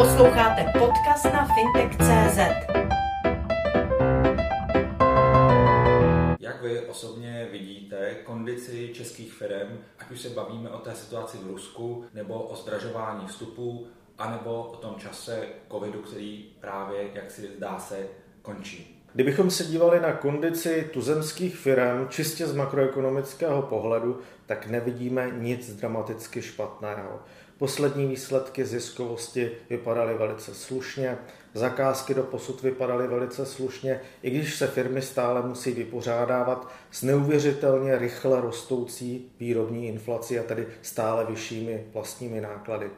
Posloucháte podcast na fintech.cz. Jak vy osobně vidíte kondici českých firem, ať už se bavíme o té situaci v Rusku, nebo o zdražování vstupů, anebo o tom čase covidu, který právě, jak si zdá se, končí? Kdybychom se dívali na kondici tuzemských firem čistě z makroekonomického pohledu, tak nevidíme nic dramaticky špatného. Poslední výsledky ziskovosti vypadaly velice slušně, zakázky doposud vypadaly velice slušně, i když se firmy stále musí vypořádávat s neuvěřitelně rychle rostoucí výrobní inflací a tedy stále vyššími vlastními náklady.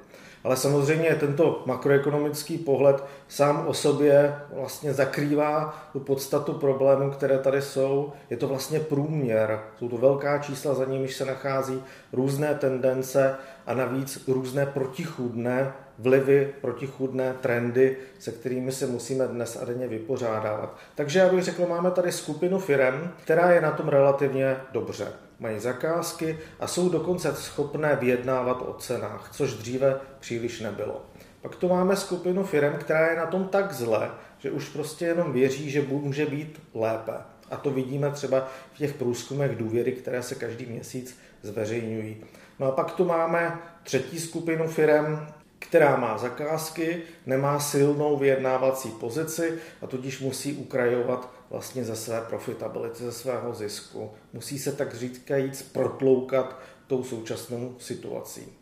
Ale samozřejmě tento makroekonomický pohled sám o sobě vlastně zakrývá tu podstatu problémů, které tady jsou. Je to vlastně průměr, jsou to velká čísla, za nimiž se nachází různé tendence a navíc různé protichůdné vlivy, protichůdné trendy, se kterými se musíme dnes a denně vypořádávat. Takže já bych řekl, máme tady skupinu firem, která je na tom relativně dobře. Mají zakázky a jsou dokonce schopné vyjednávat o cenách, což dříve příliš nebylo. Pak tu máme skupinu firem, která je na tom tak zle, že už prostě jenom věří, že může být lépe. A to vidíme třeba v těch průzkumech důvěry, které se každý měsíc zveřejňují. No a pak tu máme třetí skupinu firem, která má zakázky, nemá silnou vyjednávací pozici a tudíž musí ukrajovat vlastně ze své profitability, ze svého zisku. Musí se tak říkajíc protloukat tou současnou situací.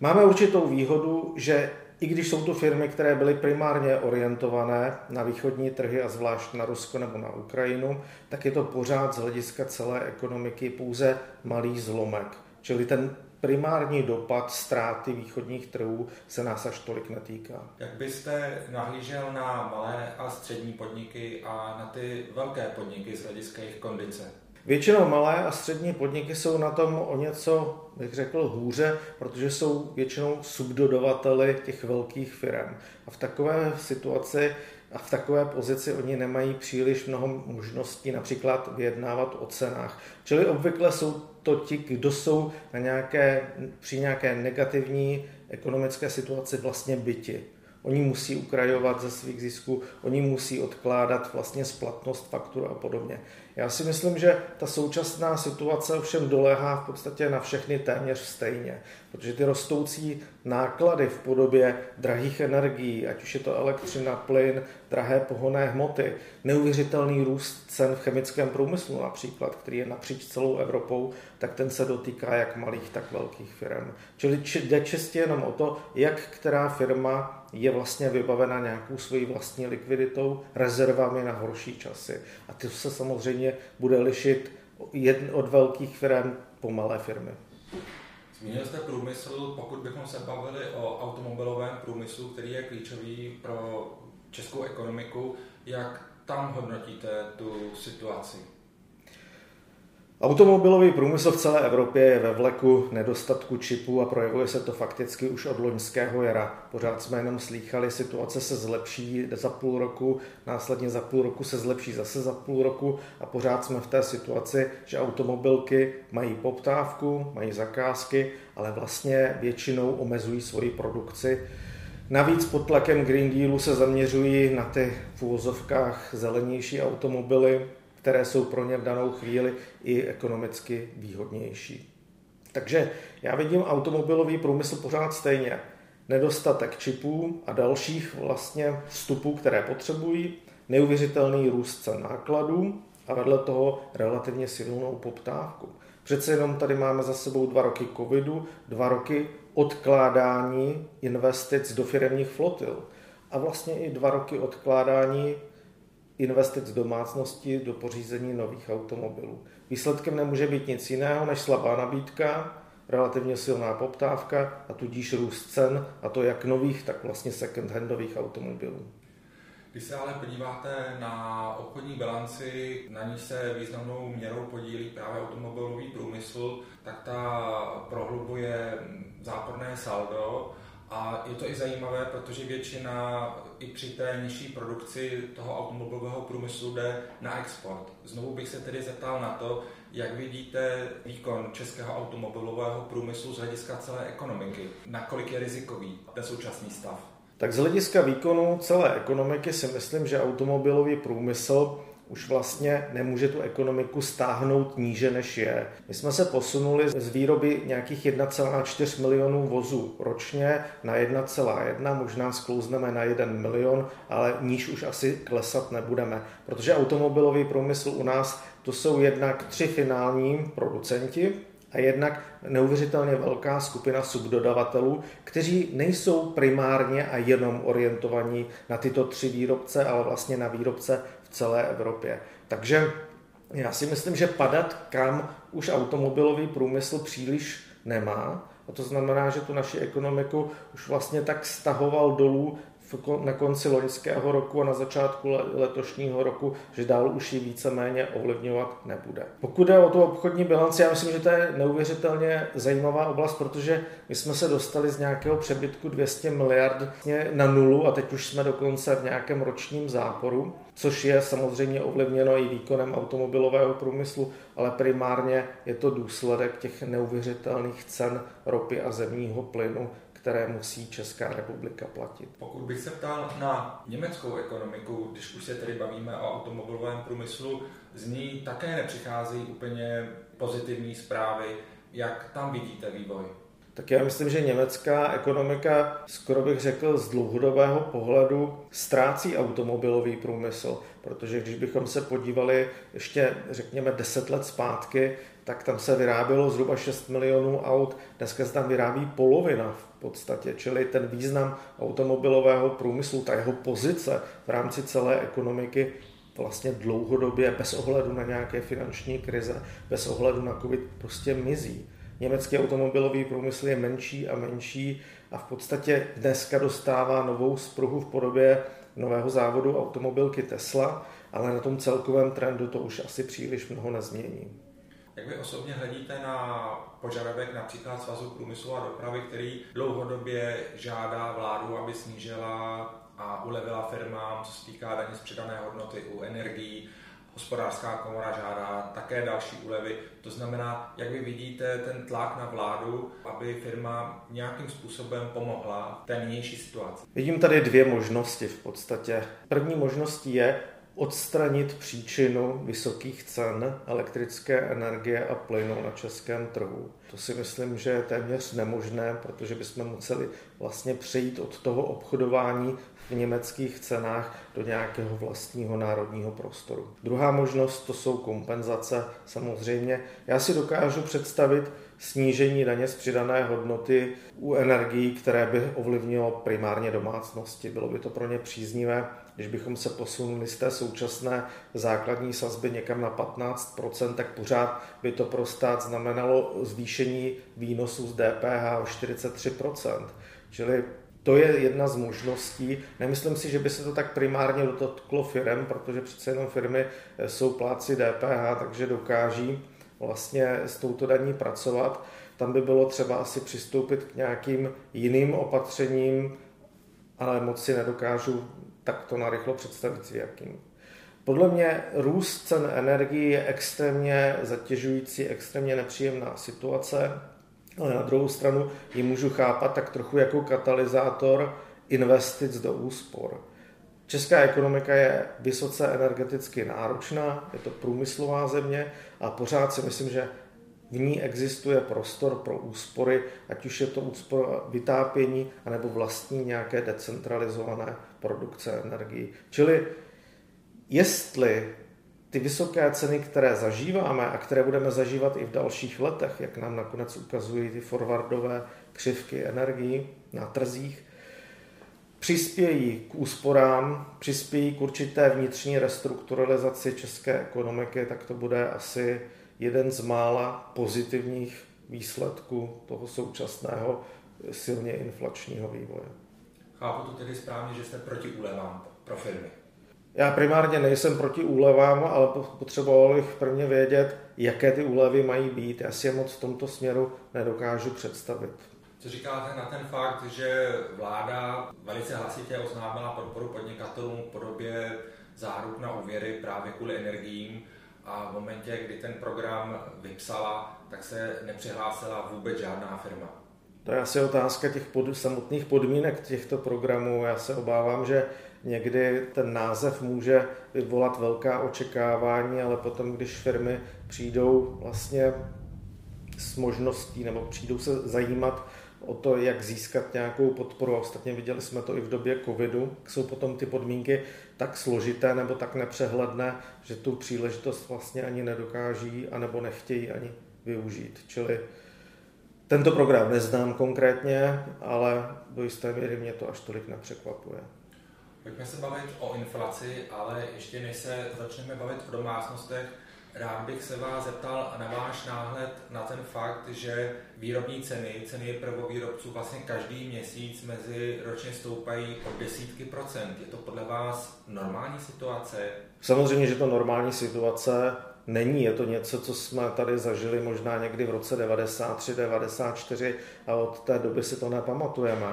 Máme určitou výhodu, že i když jsou to firmy, které byly primárně orientované na východní trhy a zvlášť na Rusko nebo na Ukrajinu, tak je to pořád z hlediska celé ekonomiky pouze malý zlomek. Čili ten primární dopad ztráty východních trhů se nás až tolik netýká. Jak byste nahlížel na malé a střední podniky a na ty velké podniky z hlediska jejich kondice? Většinou malé a střední podniky jsou na tom o něco, bych řekl, hůře, protože jsou většinou subdodavateli těch velkých firem. A v takové situaci a v takové pozici oni nemají příliš mnoho možností například vyjednávat o cenách. Čili obvykle jsou to ti, kdo jsou na při nějaké negativní ekonomické situaci vlastně byti. Oni musí ukrajovat ze svých zisků, oni musí odkládat vlastně splatnost faktur a podobně. Já si myslím, že ta současná situace ovšem doléhá v podstatě na všechny téměř stejně, protože ty rostoucí náklady v podobě drahých energií, ať už je to elektřina, plyn, drahé pohonné hmoty, neuvěřitelný růst cen v chemickém průmyslu například, který je napříč celou Evropou, tak ten se dotýká jak malých, tak velkých firm. Čili jde čistě jenom o to, jak která firma je vlastně vybavena nějakou svojí vlastní likviditou, rezervami na horší časy. A to se samozřejmě bude lišit od velkých firm po malé firmy. Zmínil jste průmysl, pokud bychom se bavili o automobilovém průmyslu, který je klíčový pro českou ekonomiku, jak tam hodnotíte tu situaci? Automobilový průmysl v celé Evropě je ve vleku nedostatku čipů a projevuje se to fakticky už od loňského jara. Pořád jsme jenom slýchali, situace se zlepší za půl roku, následně za půl roku se zlepší zase za půl roku a pořád jsme v té situaci, že automobilky mají poptávku, mají zakázky, ale vlastně většinou omezují svoji produkci. Navíc pod tlakem Green Dealu se zaměřují na ty v uvozovkách zelenější automobily, které jsou pro ně v danou chvíli i ekonomicky výhodnější. Takže já vidím automobilový průmysl pořád stejně. Nedostatek čipů a dalších vlastně vstupů, které potřebují, neuvěřitelný růst cen nákladů a vedle toho relativně silnou poptávku. Přece jenom tady máme za sebou 2 roky covidu, 2 roky odkládání investic do firemních flotil a vlastně i 2 roky odkládání investic domácnosti do pořízení nových automobilů. Výsledkem nemůže být nic jiného než slabá nabídka, relativně silná poptávka a tudíž růst cen, a to jak nových, tak vlastně second-handových automobilů. Když se ale podíváte na obchodní bilanci, na níž se významnou měrou podílí právě automobilový průmysl, tak ta prohlubuje záporné saldo. A je to i zajímavé, protože většina i při té nižší produkci toho automobilového průmyslu jde na export. Znovu bych se tedy zeptal na to, jak vidíte výkon českého automobilového průmyslu z hlediska celé ekonomiky. Nakolik je rizikový ten současný stav? Tak z hlediska výkonu celé ekonomiky si myslím, že automobilový průmysl už vlastně nemůže tu ekonomiku stáhnout níže, než je. My jsme se posunuli z výroby nějakých 1,4 milionů vozů ročně na 1,1, možná sklouzneme na 1 milion, ale níž už asi klesat nebudeme, protože automobilový průmysl u nás to jsou jednak 3 finální producenti a jednak neuvěřitelně velká skupina subdodavatelů, kteří nejsou primárně a jenom orientovaní na tyto 3 výrobce, ale vlastně na výrobce v celé Evropě. Takže já si myslím, že padat, kam už automobilový průmysl příliš nemá, a to znamená, že tu naši ekonomiku už vlastně tak stahoval dolů na konci loňského roku a na začátku letošního roku, že dál už ji víceméně ovlivňovat nebude. Pokud jde o tu obchodní bilanci, já myslím, že to je neuvěřitelně zajímavá oblast, protože my jsme se dostali z nějakého přebytku 200 miliard na nulu a teď už jsme dokonce v nějakém ročním záporu, což je samozřejmě ovlivněno i výkonem automobilového průmyslu, ale primárně je to důsledek těch neuvěřitelných cen ropy a zemního plynu, které musí Česká republika platit. Pokud bych se ptal na německou ekonomiku, když už se tedy bavíme o automobilovém průmyslu, z ní také nepřichází úplně pozitivní zprávy. Jak tam vidíte vývoj? Tak já myslím, že německá ekonomika, skoro bych řekl z dlouhodobého pohledu, ztrácí automobilový průmysl, protože když bychom se podívali ještě, řekněme, 10 let zpátky, tak tam se vyrábělo zhruba 6 milionů aut, dneska se tam vyrábí polovina v podstatě, čili ten význam automobilového průmyslu, ta jeho pozice v rámci celé ekonomiky vlastně dlouhodobě, bez ohledu na nějaké finanční krize, bez ohledu na COVID, prostě mizí. Německý automobilový průmysl je menší a menší a v podstatě dneska dostává novou spruhu v podobě nového závodu automobilky Tesla, ale na tom celkovém trendu to už asi příliš mnoho nezmění. Jak vy osobně hledíte na požadavek například Svazu průmyslu a dopravy, který dlouhodobě žádá vládu, aby snížila a ulevila firmám, co se týká daně z přidané hodnoty u energií? Hospodářská komora žádá také další úlevy. To znamená, jak vy vidíte ten tlak na vládu, aby firma nějakým způsobem pomohla té nynější situaci? Vidím tady dvě možnosti v podstatě. První možností je odstranit příčinu vysokých cen elektrické energie a plynu na českém trhu. To si myslím, že je téměř nemožné, protože bychom museli vlastně přejít od toho obchodování v německých cenách do nějakého vlastního národního prostoru. Druhá možnost, to jsou kompenzace samozřejmě. Já si dokážu představit snížení daně z přidané hodnoty u energií, které by ovlivnilo primárně domácnosti. Bylo by to pro ně příznivé, když bychom se posunuli z té současné základní sazby někam na 15%, tak pořád by to pro stát znamenalo zvýšení výnosu z DPH o 43%. Čili to je jedna z možností. Nemyslím si, že by se to tak primárně dotklo firem, protože přece jenom firmy jsou plátci DPH, takže dokáží vlastně s touto daní pracovat. Tam by bylo třeba asi přistoupit k nějakým jiným opatřením, ale moc si nedokážu takto narychlo představit, s jakým. Podle mě růst cen energií je extrémně zatěžující, extrémně nepříjemná situace, ale na druhou stranu ji můžu chápat tak trochu jako katalyzátor investic do úspor. Česká ekonomika je vysoce energeticky náročná, je to průmyslová země a pořád si myslím, že v ní existuje prostor pro úspory, ať už je to úspora vytápění, anebo vlastní nějaké decentralizované produkce energií. Čili jestli ty vysoké ceny, které zažíváme a které budeme zažívat i v dalších letech, jak nám nakonec ukazují ty forwardové křivky energií na trzích, přispějí k úsporám, přispějí k určité vnitřní restrukturalizaci české ekonomiky, tak to bude asi jeden z mála pozitivních výsledků toho současného silně inflačního vývoje. Chápu to tedy správně, že jste proti úlevám pro firmy? Já primárně nejsem proti úlevám, ale potřeboval bych prvně vědět, jaké ty úlevy mají být. Já si je moc v tomto směru nedokážu představit. Co říkáte na ten fakt, že vláda velice hlasitě oznámila podporu podnikatelům v podobě záruk na úvěry právě kvůli energiím a v momentě, kdy ten program vypsala, tak se nepřihlásila vůbec žádná firma? To je asi otázka těch samotných podmínek těchto programů. Já se obávám, že někdy ten název může vyvolat velká očekávání, ale potom, když firmy přijdou vlastně s možností nebo přijdou se zajímat o to, jak získat nějakou podporu, a ostatně viděli jsme to i v době covidu, jsou potom ty podmínky tak složité nebo tak nepřehledné, že tu příležitost vlastně ani nedokáží anebo nechtějí ani využít. Čili tento program neznám konkrétně, ale do jisté míry mě to až tolik nepřekvapuje. Pojďme se bavit o inflaci, ale ještě než se začneme bavit o domácnostech, rád bych se vás zeptal na váš náhled na ten fakt, že výrobní ceny prvovýrobců vlastně každý měsíc meziročně stoupají o desítky procent. Je to podle vás normální situace? Samozřejmě, že to normální situace není. Je to něco, co jsme tady zažili možná někdy v roce 93, 94 a od té doby si to nepamatujeme.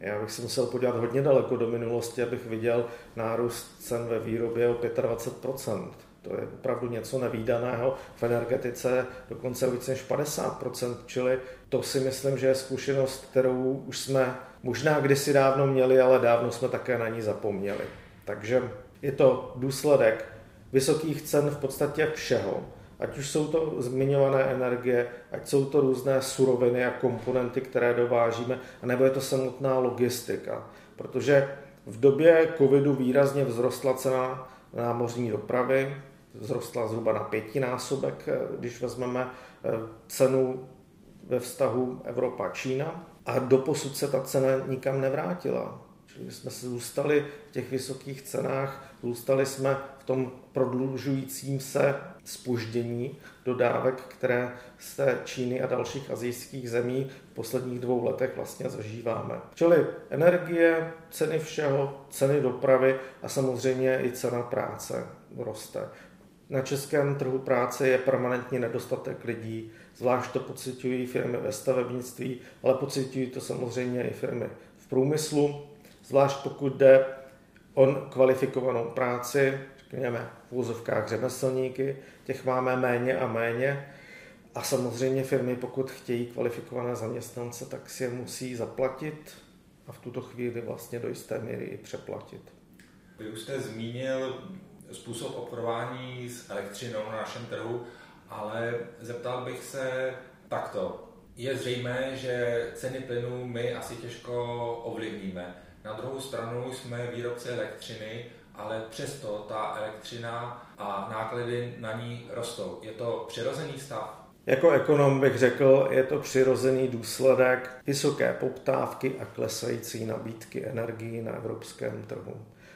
Já bych se musel podívat hodně daleko do minulosti, abych viděl nárůst cen ve výrobě o 25%. To je opravdu něco nevídaného. V energetice dokonce víc než 50%, čili to si myslím, že je zkušenost, kterou už jsme možná kdysi dávno měli, ale dávno jsme také na ní zapomněli. Takže je to důsledek vysokých cen v podstatě všeho. Ať už jsou to zmiňované energie, ať jsou to různé suroviny a komponenty, které dovážíme, anebo je to samotná logistika. Protože v době covidu výrazně vzrostla cena námořní dopravy, vzrostla zhruba na 5násobek, když vezmeme cenu ve vztahu Evropa-Čína, a doposud se ta cena nikam nevrátila. Čili jsme zůstali v těch vysokých cenách, zůstali jsme v tom prodlužujícím se zpoždění dodávek, které z té Číny a dalších asijských zemí v posledních 2 letech vlastně zažíváme. Čili energie, ceny všeho, ceny dopravy a samozřejmě i cena práce roste. Na českém trhu práce je permanentní nedostatek lidí, zvlášť to pociťují firmy ve stavebnictví, ale pociťují to samozřejmě i firmy v průmyslu, zvlášť pokud jde o kvalifikovanou práci, řekněme v úzovkách řemeslníky, těch máme méně a méně a samozřejmě firmy, pokud chtějí kvalifikované zaměstnance, tak si je musí zaplatit a v tuto chvíli vlastně do jisté míry i přeplatit. Vy už jste zmínil způsob obchodování s elektřinou na našem trhu, ale zeptal bych se takto. Je zřejmé, že ceny plynu my asi těžko ovlivníme. Na druhou stranu jsme výrobci elektřiny, ale přesto ta elektřina a náklady na ní rostou. Je to přirozený stav? Jako ekonom bych řekl, je to přirozený důsledek vysoké poptávky a klesající nabídky energií na evropském trhu.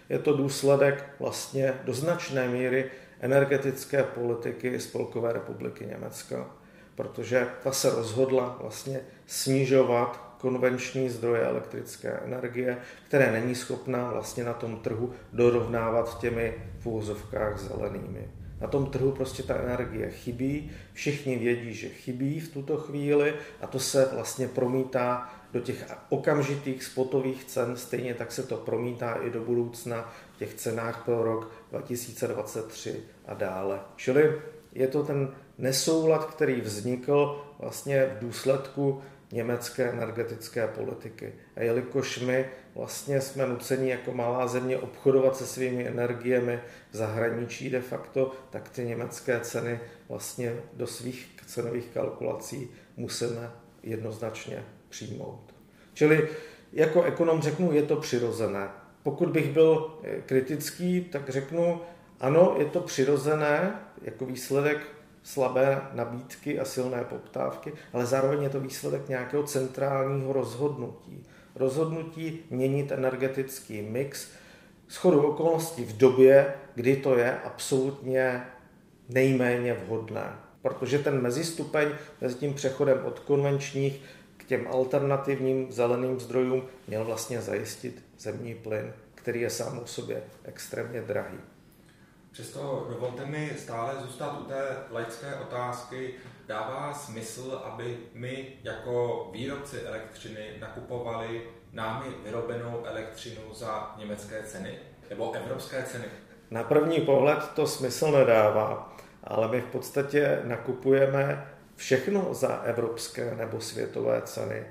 Je to důsledek vlastně do značné míry energetické politiky Spolkové republiky Německa, protože ta se rozhodla vlastně snižovat konvenční zdroje elektrické energie, které není schopná vlastně na tom trhu dorovnávat těmi v uvozovkách zelenými. Na tom trhu prostě ta energie chybí, všichni vědí, že chybí v tuto chvíli a to se vlastně promítá do těch okamžitých spotových cen, stejně tak se to promítá i do budoucna v těch cenách pro rok 2023 a dále. Čili je to ten nesoulad, který vznikl vlastně v důsledku německé energetické politiky. A jelikož my vlastně jsme nuceni jako malá země obchodovat se svými energiemi v zahraničí de facto, tak ty německé ceny vlastně do svých cenových kalkulací musíme jednoznačně přijmout. Čili jako ekonom řeknu, je to přirozené. Pokud bych byl kritický, tak řeknu, ano, je to přirozené jako výsledek slabé nabídky a silné poptávky, ale zároveň je to výsledek nějakého centrálního rozhodnutí. Rozhodnutí měnit energetický mix shodou okolností v době, kdy to je absolutně nejméně vhodné. Protože ten mezistupeň mezi tím přechodem od konvenčních k těm alternativním zeleným zdrojům měl vlastně zajistit zemní plyn, který je sám o sobě extrémně drahý. Přesto dovolte mi stále zůstat u té laické otázky. Dává smysl, aby my jako výrobci elektřiny nakupovali námi vyrobenou elektřinu za německé ceny nebo evropské ceny? Na první pohled to smysl nedává, ale my v podstatě nakupujeme všechno za evropské nebo světové ceny.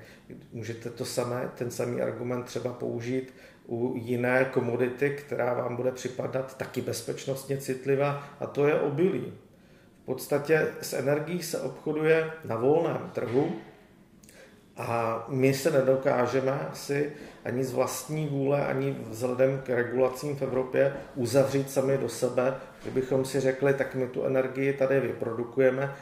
Můžete to samé, ten samý argument třeba použít u jiné komodity, která vám bude připadat taky bezpečnostně citlivá, a to je obilí. V podstatě s energií se obchoduje na volném trhu a my se nedokážeme asi ani z vlastní vůle, ani vzhledem k regulacím v Evropě uzavřít sami do sebe, kdybychom si řekli, tak my tu energii tady vyprodukujeme,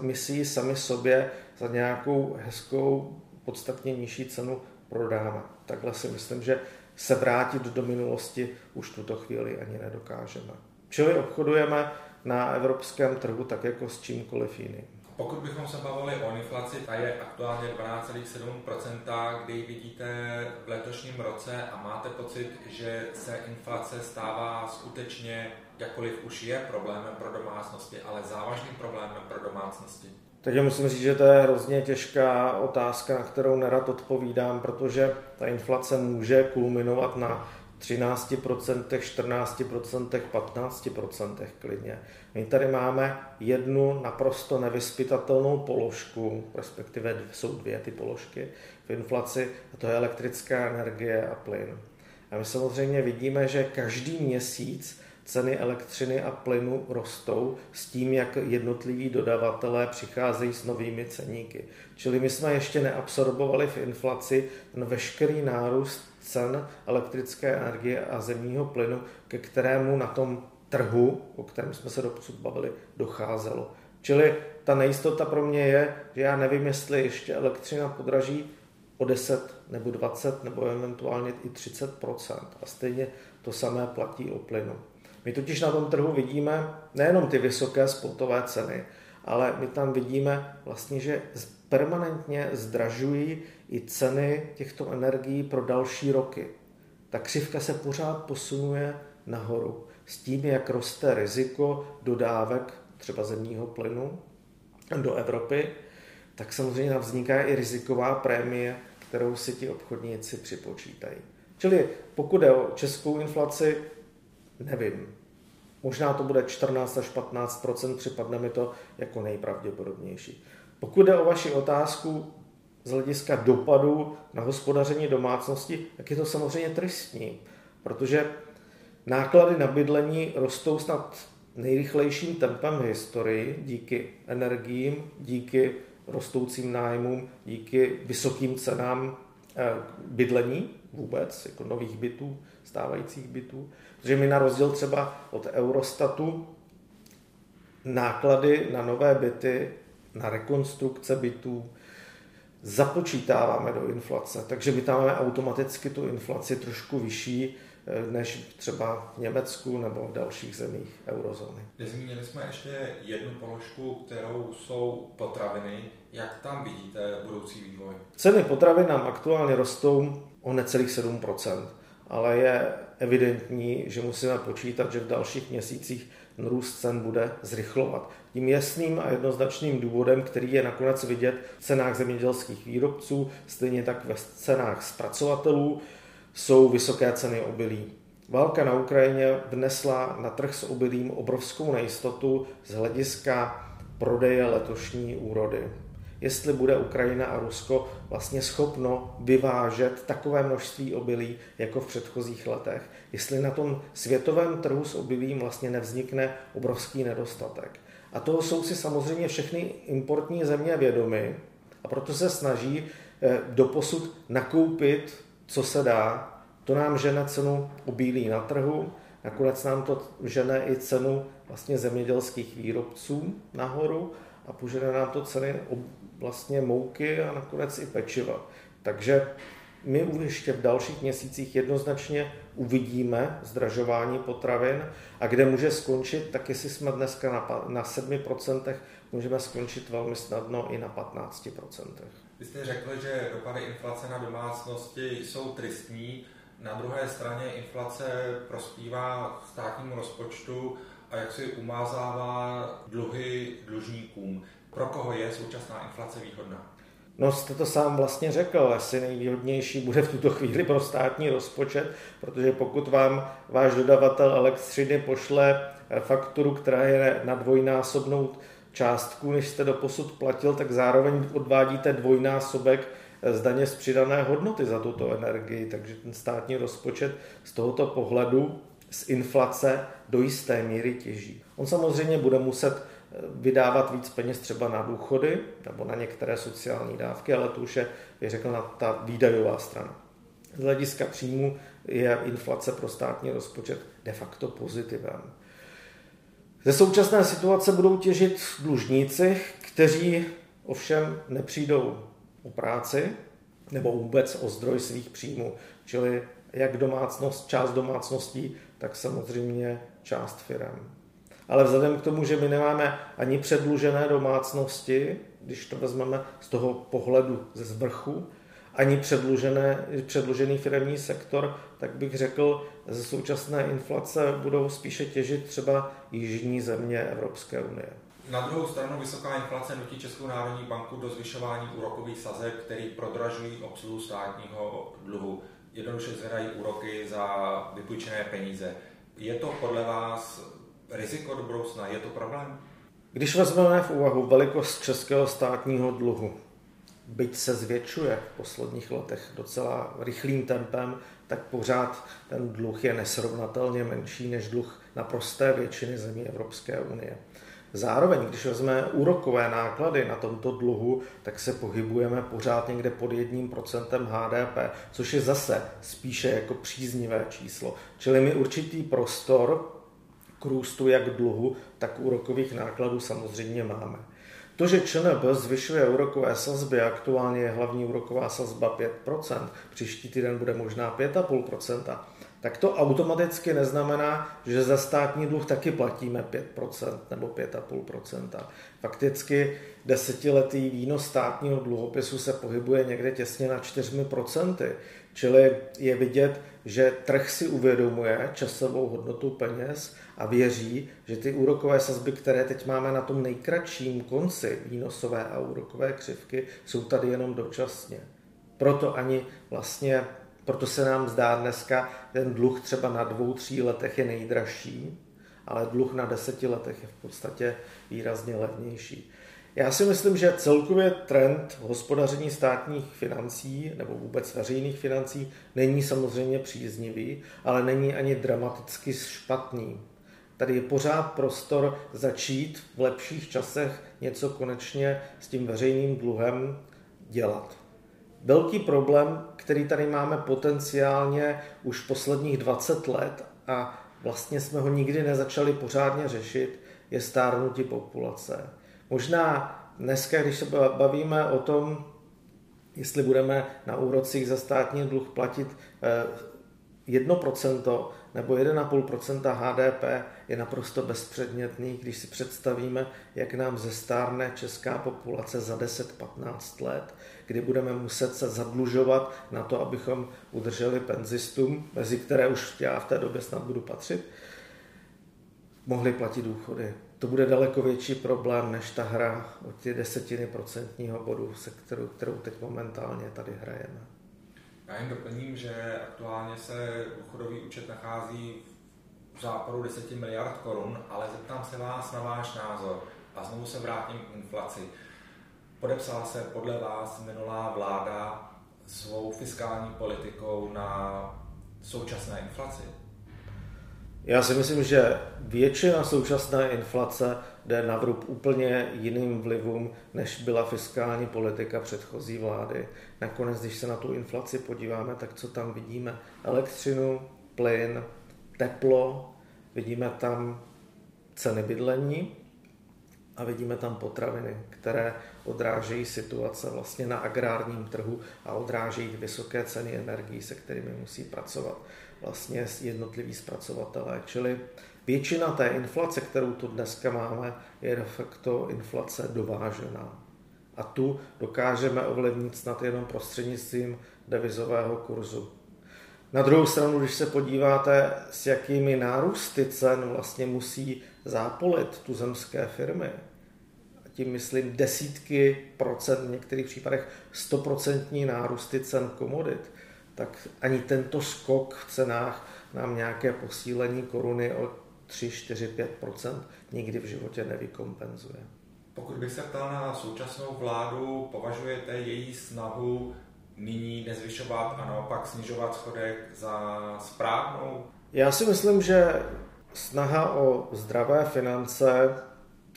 my si ji sami sobě za nějakou hezkou, podstatně nižší cenu prodáme. Takhle si myslím, že se vrátit do minulosti už tuto chvíli ani nedokážeme. Čili obchodujeme na evropském trhu tak jako s čímkoliv jiným. Pokud bychom se bavili o inflaci, ta je aktuálně 12,7%, kdy vidíte v letošním roce a máte pocit, že se inflace stává skutečně, jakkoliv už je problémem pro domácnosti, ale závažným problémem pro domácnosti. Takže musím říct, že to je hrozně těžká otázka, na kterou nerad odpovídám, protože ta inflace může kulminovat na 13%, 14%, 15% klidně. My tady máme jednu naprosto nevyzpytatelnou položku, respektive jsou dvě ty položky v inflaci, a to je elektrická energie a plyn. A my samozřejmě vidíme, že každý měsíc ceny elektřiny a plynu rostou s tím, jak jednotliví dodavatelé přicházejí s novými ceníky. Čili my jsme ještě neabsorbovali v inflaci ten veškerý nárůst cen elektrické energie a zemního plynu, ke kterému na tom trhu, o kterém jsme se dosud bavili, docházelo. Čili ta nejistota pro mě je, že já nevím, jestli ještě elektřina podraží o 10 nebo 20 nebo eventuálně i 30%. A stejně to samé platí o plynu. My totiž na tom trhu vidíme nejenom ty vysoké spotové ceny, ale my tam vidíme vlastně, že permanentně zdražují i ceny těchto energií pro další roky. Ta křivka se pořád posunuje nahoru s tím, jak roste riziko dodávek třeba zemního plynu do Evropy, tak samozřejmě vzniká i riziková prémie, kterou si ti obchodníci připočítají. Čili pokud jde o českou inflaci, nevím. Možná to bude 14 až 15%, připadne mi to jako nejpravděpodobnější. Pokud jde o vaši otázku z hlediska dopadu na hospodaření domácnosti, tak je to samozřejmě tristní, protože náklady na bydlení rostou snad nejrychlejším tempem v historii díky energiím, díky rostoucím nájmům, díky vysokým cenám bydlení vůbec, jako nových bytů, stávajících bytů. Protože my na rozdíl třeba od Eurostatu náklady na nové byty, na rekonstrukce bytů započítáváme do inflace, takže my tam máme automaticky tu inflaci trošku vyšší než třeba v Německu nebo v dalších zemích eurozóny. Zmínili jsme ještě jednu položku, kterou jsou potraviny. Jak tam vidíte budoucí vývoj? Ceny potravin nám aktuálně rostou o necelých 7%, ale je evidentní, že musíme počítat, že v dalších měsících růst cen bude zrychlovat. Tím jasným a jednoznačným důvodem, který je nakonec vidět v cenách zemědělských výrobců, stejně tak ve cenách zpracovatelů, jsou vysoké ceny obilí. Válka na Ukrajině vnesla na trh s obilím obrovskou nejistotu z hlediska prodeje letošní úrody. Jestli bude Ukrajina a Rusko vlastně schopno vyvážet takové množství obilí jako v předchozích letech, jestli na tom světovém trhu s obilím vlastně nevznikne obrovský nedostatek. A toho jsou si samozřejmě všechny importní země vědomy a proto se snaží doposud nakoupit, co se dá. To nám žene cenu obilí na trhu, nakonec nám to žene i cenu vlastně zemědělských výrobců nahoru a požene nám to ceny vlastně mouky a nakonec i pečiva. Takže my ještě v dalších měsících jednoznačně uvidíme zdražování potravin a kde může skončit, tak jestli jsme dneska na 7%, můžeme skončit velmi snadno i na 15%. Vy jste řekli, že dopady inflace na domácnosti jsou tristní, na druhé straně inflace prospívá státnímu rozpočtu a jak si umázává dluhy dlužníkům. Pro koho je současná inflace výhodná? No, jste to sám vlastně řekl, asi nejvýhodnější bude v tuto chvíli pro státní rozpočet, protože pokud vám váš dodavatel elektřiny pošle fakturu, která je na dvojnásobnou částku, než jste doposud platil, tak zároveň odvádíte dvojnásobek z daně z přidané hodnoty za tuto energii, takže ten státní rozpočet z tohoto pohledu z inflace do jisté míry těží. On samozřejmě bude muset vydávat víc peněz třeba na důchody nebo na některé sociální dávky, ale to už je, bych řekl, na ta výdajová strana. Z hlediska příjmu je inflace pro státní rozpočet de facto pozitivem. Ze současné situace budou těžit dlužníci, kteří ovšem nepřijdou o práci nebo vůbec o zdroj svých příjmů, čili jak domácnost, část domácností, tak samozřejmě část firem. Ale vzhledem k tomu, že my nemáme ani předlužené domácnosti, když to vezmeme z toho pohledu ze zvrchu, ani předlužený firemní sektor, tak bych řekl, ze současné inflace budou spíše těžit třeba jižní země Evropské unie. Na druhou stranu vysoká inflace nutí Českou národní banku do zvyšování úrokových sazeb, které prodražují obsluhu státního dluhu. Jednoduše zvedají úroky za vypůjčené peníze. Je to podle vás riziko do budoucna? Je to problém? Když vezmeme v úvahu velikost českého státního dluhu, byť se zvětšuje v posledních letech docela rychlým tempem, tak pořád ten dluh je nesrovnatelně menší než dluh naprosté většiny zemí Evropské unie. Zároveň, když vezmeme úrokové náklady na tomto dluhu, tak se pohybujeme pořád někde pod 1% HDP, což je zase spíše jako příznivé číslo. Čili my určitý prostor k růstu jak dluhu, tak úrokových nákladů samozřejmě máme. To, že ČNB zvyšuje úrokové sazby, aktuálně je hlavní úroková sazba 5%, příští týden bude možná 5,5%, tak to automaticky neznamená, že za státní dluh taky platíme 5% nebo 5,5%. Fakticky desetiletý výnos státního dluhopisu se pohybuje někde těsně na 4%, čili je vidět, že trh si uvědomuje časovou hodnotu peněz a věří, že ty úrokové sazby, které teď máme na tom nejkratším konci výnosové a úrokové křivky, jsou tady jenom dočasně. Proto se nám zdá dneska, ten dluh třeba na 2-3 letech je nejdražší, ale dluh na 10 letech je v podstatě výrazně levnější. Já si myslím, že celkově trend hospodaření státních financí nebo vůbec veřejných financí není samozřejmě příznivý, ale není ani dramaticky špatný. Tady je pořád prostor začít v lepších časech něco konečně s tím veřejným dluhem dělat. Velký problém, který tady máme potenciálně už posledních 20 let a vlastně jsme ho nikdy nezačali pořádně řešit, je stárnutí populace. Možná dneska, když se bavíme o tom, jestli budeme na úrocích za státní dluh platit 1% nebo 1,5% HDP, je naprosto bezpředmětný, když si představíme, jak nám zestárne česká populace za 10-15 let, kdy budeme muset se zadlužovat na to, abychom udrželi penzistům, mezi které už já v té době snad budu patřit, mohli platit důchody. To bude daleko větší problém než ta hra o ty desetiny procentního bodu, se kterou teď momentálně tady hrajeme. Já jen doplním, že aktuálně se důchodový účet nachází v záporu 10 miliard korun, ale zeptám se vás na váš názor a znovu se vrátím k inflaci. Podepsala se podle vás minulá vláda svou fiskální politikou na současné inflaci? Já si myslím, že většina současné inflace jde na vrub úplně jiným vlivům, než byla fiskální politika předchozí vlády. Nakonec, když se na tu inflaci podíváme, tak co tam vidíme? Elektřinu, plyn, teplo, vidíme tam ceny bydlení a vidíme tam potraviny, které odrážejí situace vlastně na agrárním trhu a odrážejí vysoké ceny energií, se kterými musí pracovat vlastně jednotliví zpracovatelé. Čili většina té inflace, kterou tu dneska máme, je de facto inflace dovážená. A tu dokážeme ovlivnit snad jenom prostřednictvím devizového kurzu. Na druhou stranu, když se podíváte, s jakými nárůsty cen vlastně musí zápolit tuzemské firmy, a tím myslím desítky procent, v některých případech 100% nárůsty cen komodit, tak ani tento skok v cenách nám nějaké posílení koruny o 3, 4, 5% nikdy v životě nevykompenzuje. Pokud bych se ptal na současnou vládu, považujete její snahu nyní nezvyšovat a naopak snižovat schodek za správnou? Já si myslím, že snaha o zdravé finance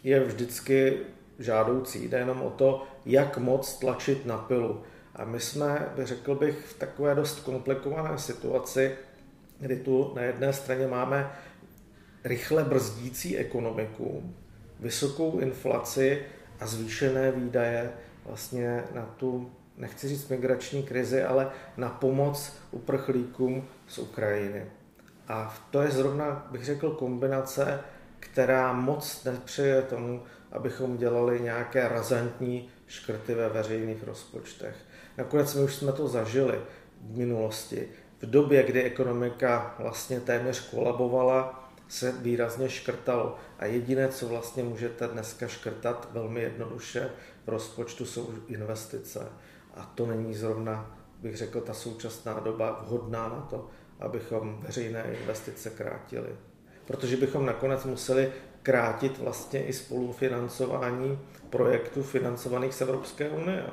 je vždycky žádoucí. Jde jenom o to, jak moc tlačit na pilu. A my jsme, řekl bych, v takové dost komplikované situaci, kdy tu na jedné straně máme rychle brzdící ekonomiku, vysokou inflaci a zvýšené výdaje vlastně na tu, nechci říct migrační krizi, ale na pomoc uprchlíkům z Ukrajiny. A to je zrovna, bych řekl, kombinace, která moc nepřeje tomu, abychom dělali nějaké razantní škrty ve veřejných rozpočtech. Nakonec my už jsme to zažili v minulosti. V době, kdy ekonomika vlastně téměř kolabovala, se výrazně škrtalo. A jediné, co vlastně můžete dneska škrtat velmi jednoduše v rozpočtu, jsou investice. A to není zrovna, bych řekl, ta současná doba vhodná na to, abychom veřejné investice krátili. Protože bychom nakonec museli krátit vlastně i spolufinancování projektů financovaných z Evropské unie.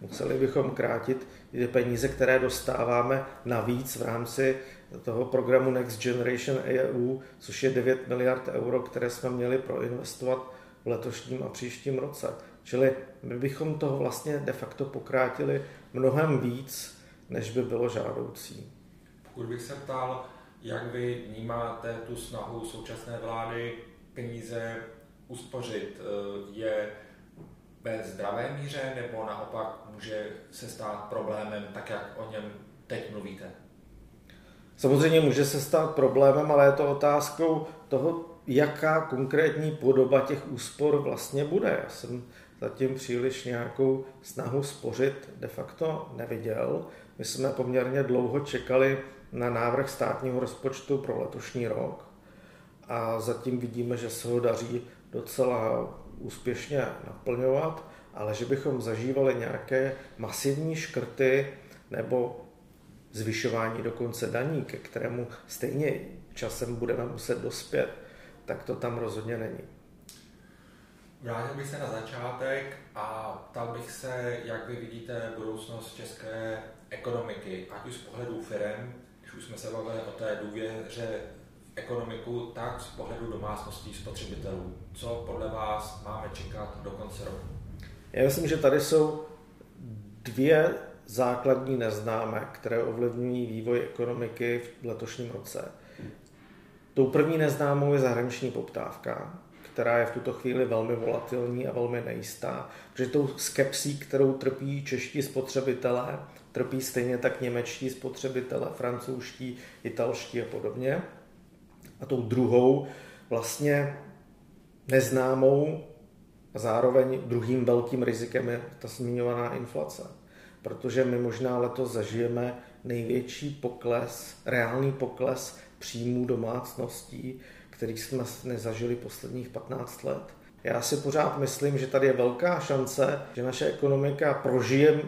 Museli bychom krátit i peníze, které dostáváme navíc v rámci toho programu Next Generation EU, což je 9 miliard euro, které jsme měli proinvestovat v letošním a příštím roce. Čili my bychom toho vlastně de facto pokrátili mnohem víc, než by bylo žádoucí. Pokud bych se ptal, jak vy vnímáte tu snahu současné vlády peníze uspořit, je ve zdravé míře, nebo naopak může se stát problémem, tak jak o něm teď mluvíte? Samozřejmě může se stát problémem, ale je to otázkou toho, jaká konkrétní podoba těch úspor vlastně bude. Já jsem zatím příliš nějakou snahu spořit de facto neviděl. My jsme poměrně dlouho čekali na návrh státního rozpočtu pro letošní rok a zatím vidíme, že se ho daří docela úspěšně naplňovat, ale že bychom zažívali nějaké masivní škrty nebo zvyšování dokonce daní, ke kterému stejně časem budeme muset dospět, tak to tam rozhodně není. Vrátil bych se na začátek a ptal bych se, jak vy vidíte budoucnost české ekonomiky, ať už z pohledu firem, když už jsme se bavili o té důvěře v ekonomiku, tak z pohledu domácností spotřebitelů. Co podle vás máme čekat do konce roku? Já myslím, že tady jsou dvě základní neznámé, které ovlivňují vývoj ekonomiky v letošním roce. Tou první neznámou je zahraniční poptávka, která je v tuto chvíli velmi volatilní a velmi nejistá, protože tou skepsí, kterou trpí čeští spotřebitelé, trpí stejně tak němečtí spotřebitelé, francouzští, italští a podobně. A tou druhou vlastně neznámou a zároveň druhým velkým rizikem je ta zmiňovaná inflace. Protože my možná letos zažijeme největší pokles, reálný pokles příjmů domácností, který jsme nezažili posledních 15 let. Já si pořád myslím, že tady je velká šance, že naše ekonomika prožije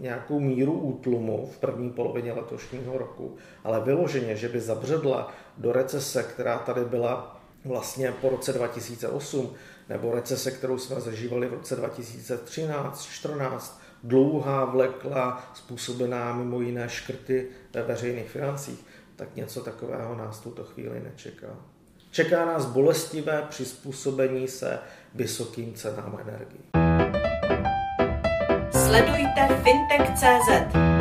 nějakou míru útlumu v první polovině letošního roku, ale vyloženě, že by zabředla do recese, která tady byla vlastně po roce 2008, nebo recese, kterou jsme zažívali v roce 2013-2014, dlouhá, vleklá, způsobená mimo jiné škrty ve veřejných financích, tak něco takového nás tuto chvíli nečeká. Čeká nás bolestivé přizpůsobení se vysokým cenám energií. Sledujte fintech.cz.